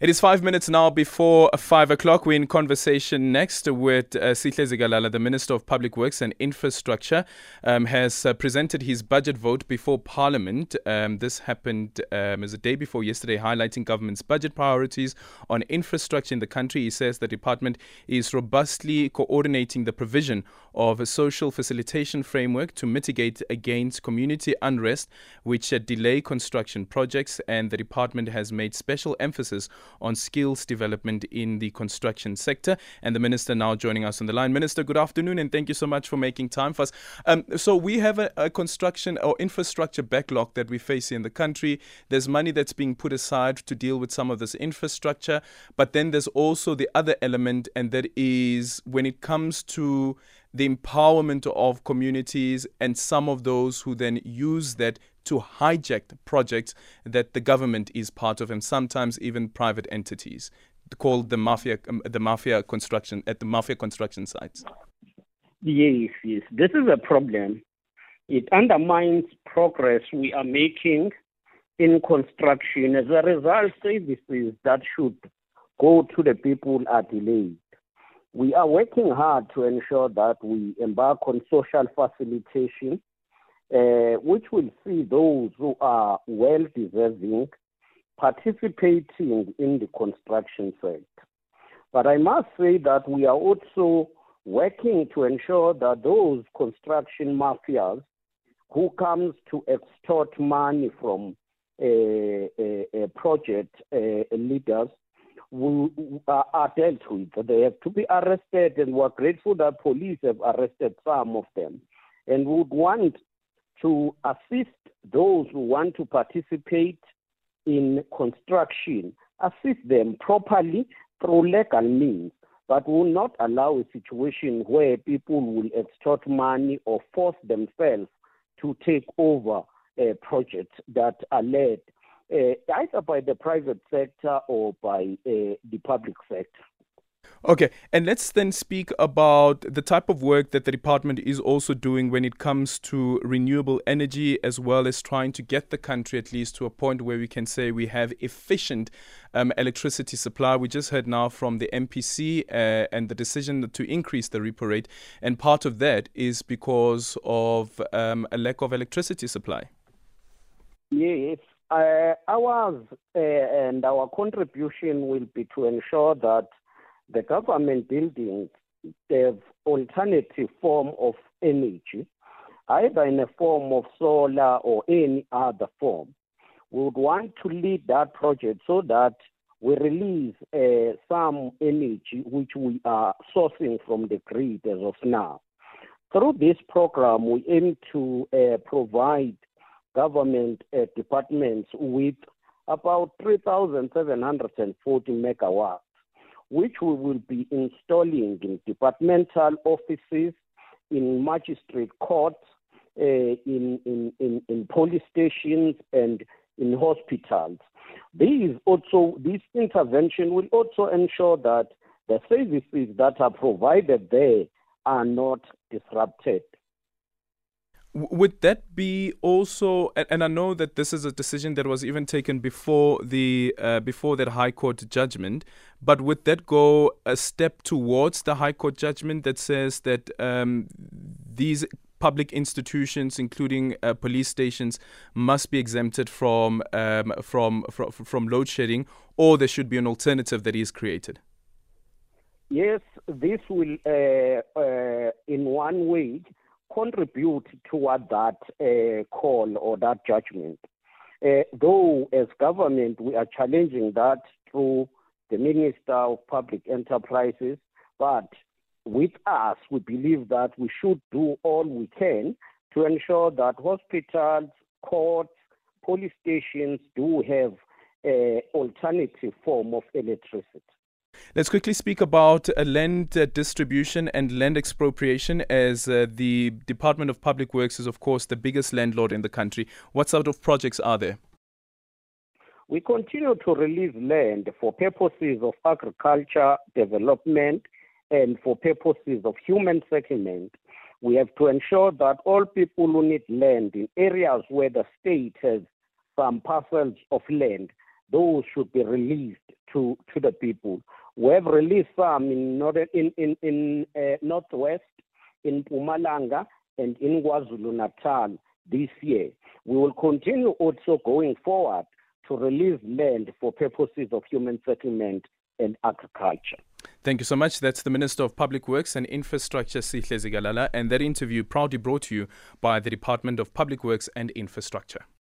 It is 5 minutes now before 5 o'clock. We're in conversation next with Sihle Zikalala, the Minister of Public Works and Infrastructure, has presented his budget vote before Parliament. This happened as a day before yesterday, highlighting government's budget priorities on infrastructure in the country. He says the department is robustly coordinating the provision of a social facilitation framework to mitigate against community unrest, which delay construction projects, and the department has made special emphasis on skills development in the construction sector. And the minister now joining us on the line. Minister, good afternoon, and thank you so much for making time for us. So we have a construction or infrastructure backlog that we face in the country. There's money that's being put aside to deal with some of this infrastructure, but then there's also the other element, and that is when it comes to the empowerment of communities and some of those who then use that to hijack the projects that the government is part of, and sometimes even private entities, called the mafia construction sites. Yes. This is a problem. It undermines progress we are making in construction. As a result, services that should go to the people are delayed. We are working hard to ensure that we embark on social facilitation, which will see those who are well-deserving participating in the construction sector. But I must say that we are also working to ensure that those construction mafias who comes to extort money from project leaders are dealt with. They have to be arrested, and we're grateful that police have arrested some of them, and would want to assist those who want to participate in construction, assist them properly through legal means, but will not allow a situation where people will extort money or force themselves to take over projects that are led either by the private sector or by the public sector. Okay, and let's then speak about the type of work that the department is also doing when it comes to renewable energy, as well as trying to get the country at least to a point where we can say we have efficient electricity supply. We just heard now from the MPC and the decision to increase the repo rate, and part of that is because of a lack of electricity supply. Yes. Ours and our contribution will be to ensure that the government buildings have alternative form of energy, either in a form of solar or any other form. We would want to lead that project so that we release some energy which we are sourcing from the grid as of now. Through this program, we aim to provide government departments with about 3,740 megawatts, which we will be installing in departmental offices, in magistrate courts, in police stations, and in hospitals. This intervention will also ensure that the services that are provided there are not disrupted. Would that be also, and I know that this is a decision that was even taken before the before that High Court judgment, but would that go a step towards the High Court judgment that says that these public institutions, including police stations, must be exempted from load shedding, or there should be an alternative that is created? Yes, this will in one way contribute toward that call or that judgment. Though as government, we are challenging that through the Minister of Public Enterprises, but with us, we believe that we should do all we can to ensure that hospitals, courts, police stations do have an alternative form of electricity. Let's quickly speak about land distribution and land expropriation, as the Department of Public Works is, of course, the biggest landlord in the country. What sort of projects are there? We continue to release land for purposes of agriculture development and for purposes of human settlement. We have to ensure that all people who need land in areas where the state has some parcels of land, those should be released to the people. We have relief farm in Northwest, in Mpumalanga, and in KwaZulu-Natal this year. We will continue also going forward to release land for purposes of human settlement and agriculture. Thank you so much. That's the Minister of Public Works and Infrastructure, Sihle Zikalala, and that interview proudly brought to you by the Department of Public Works and Infrastructure.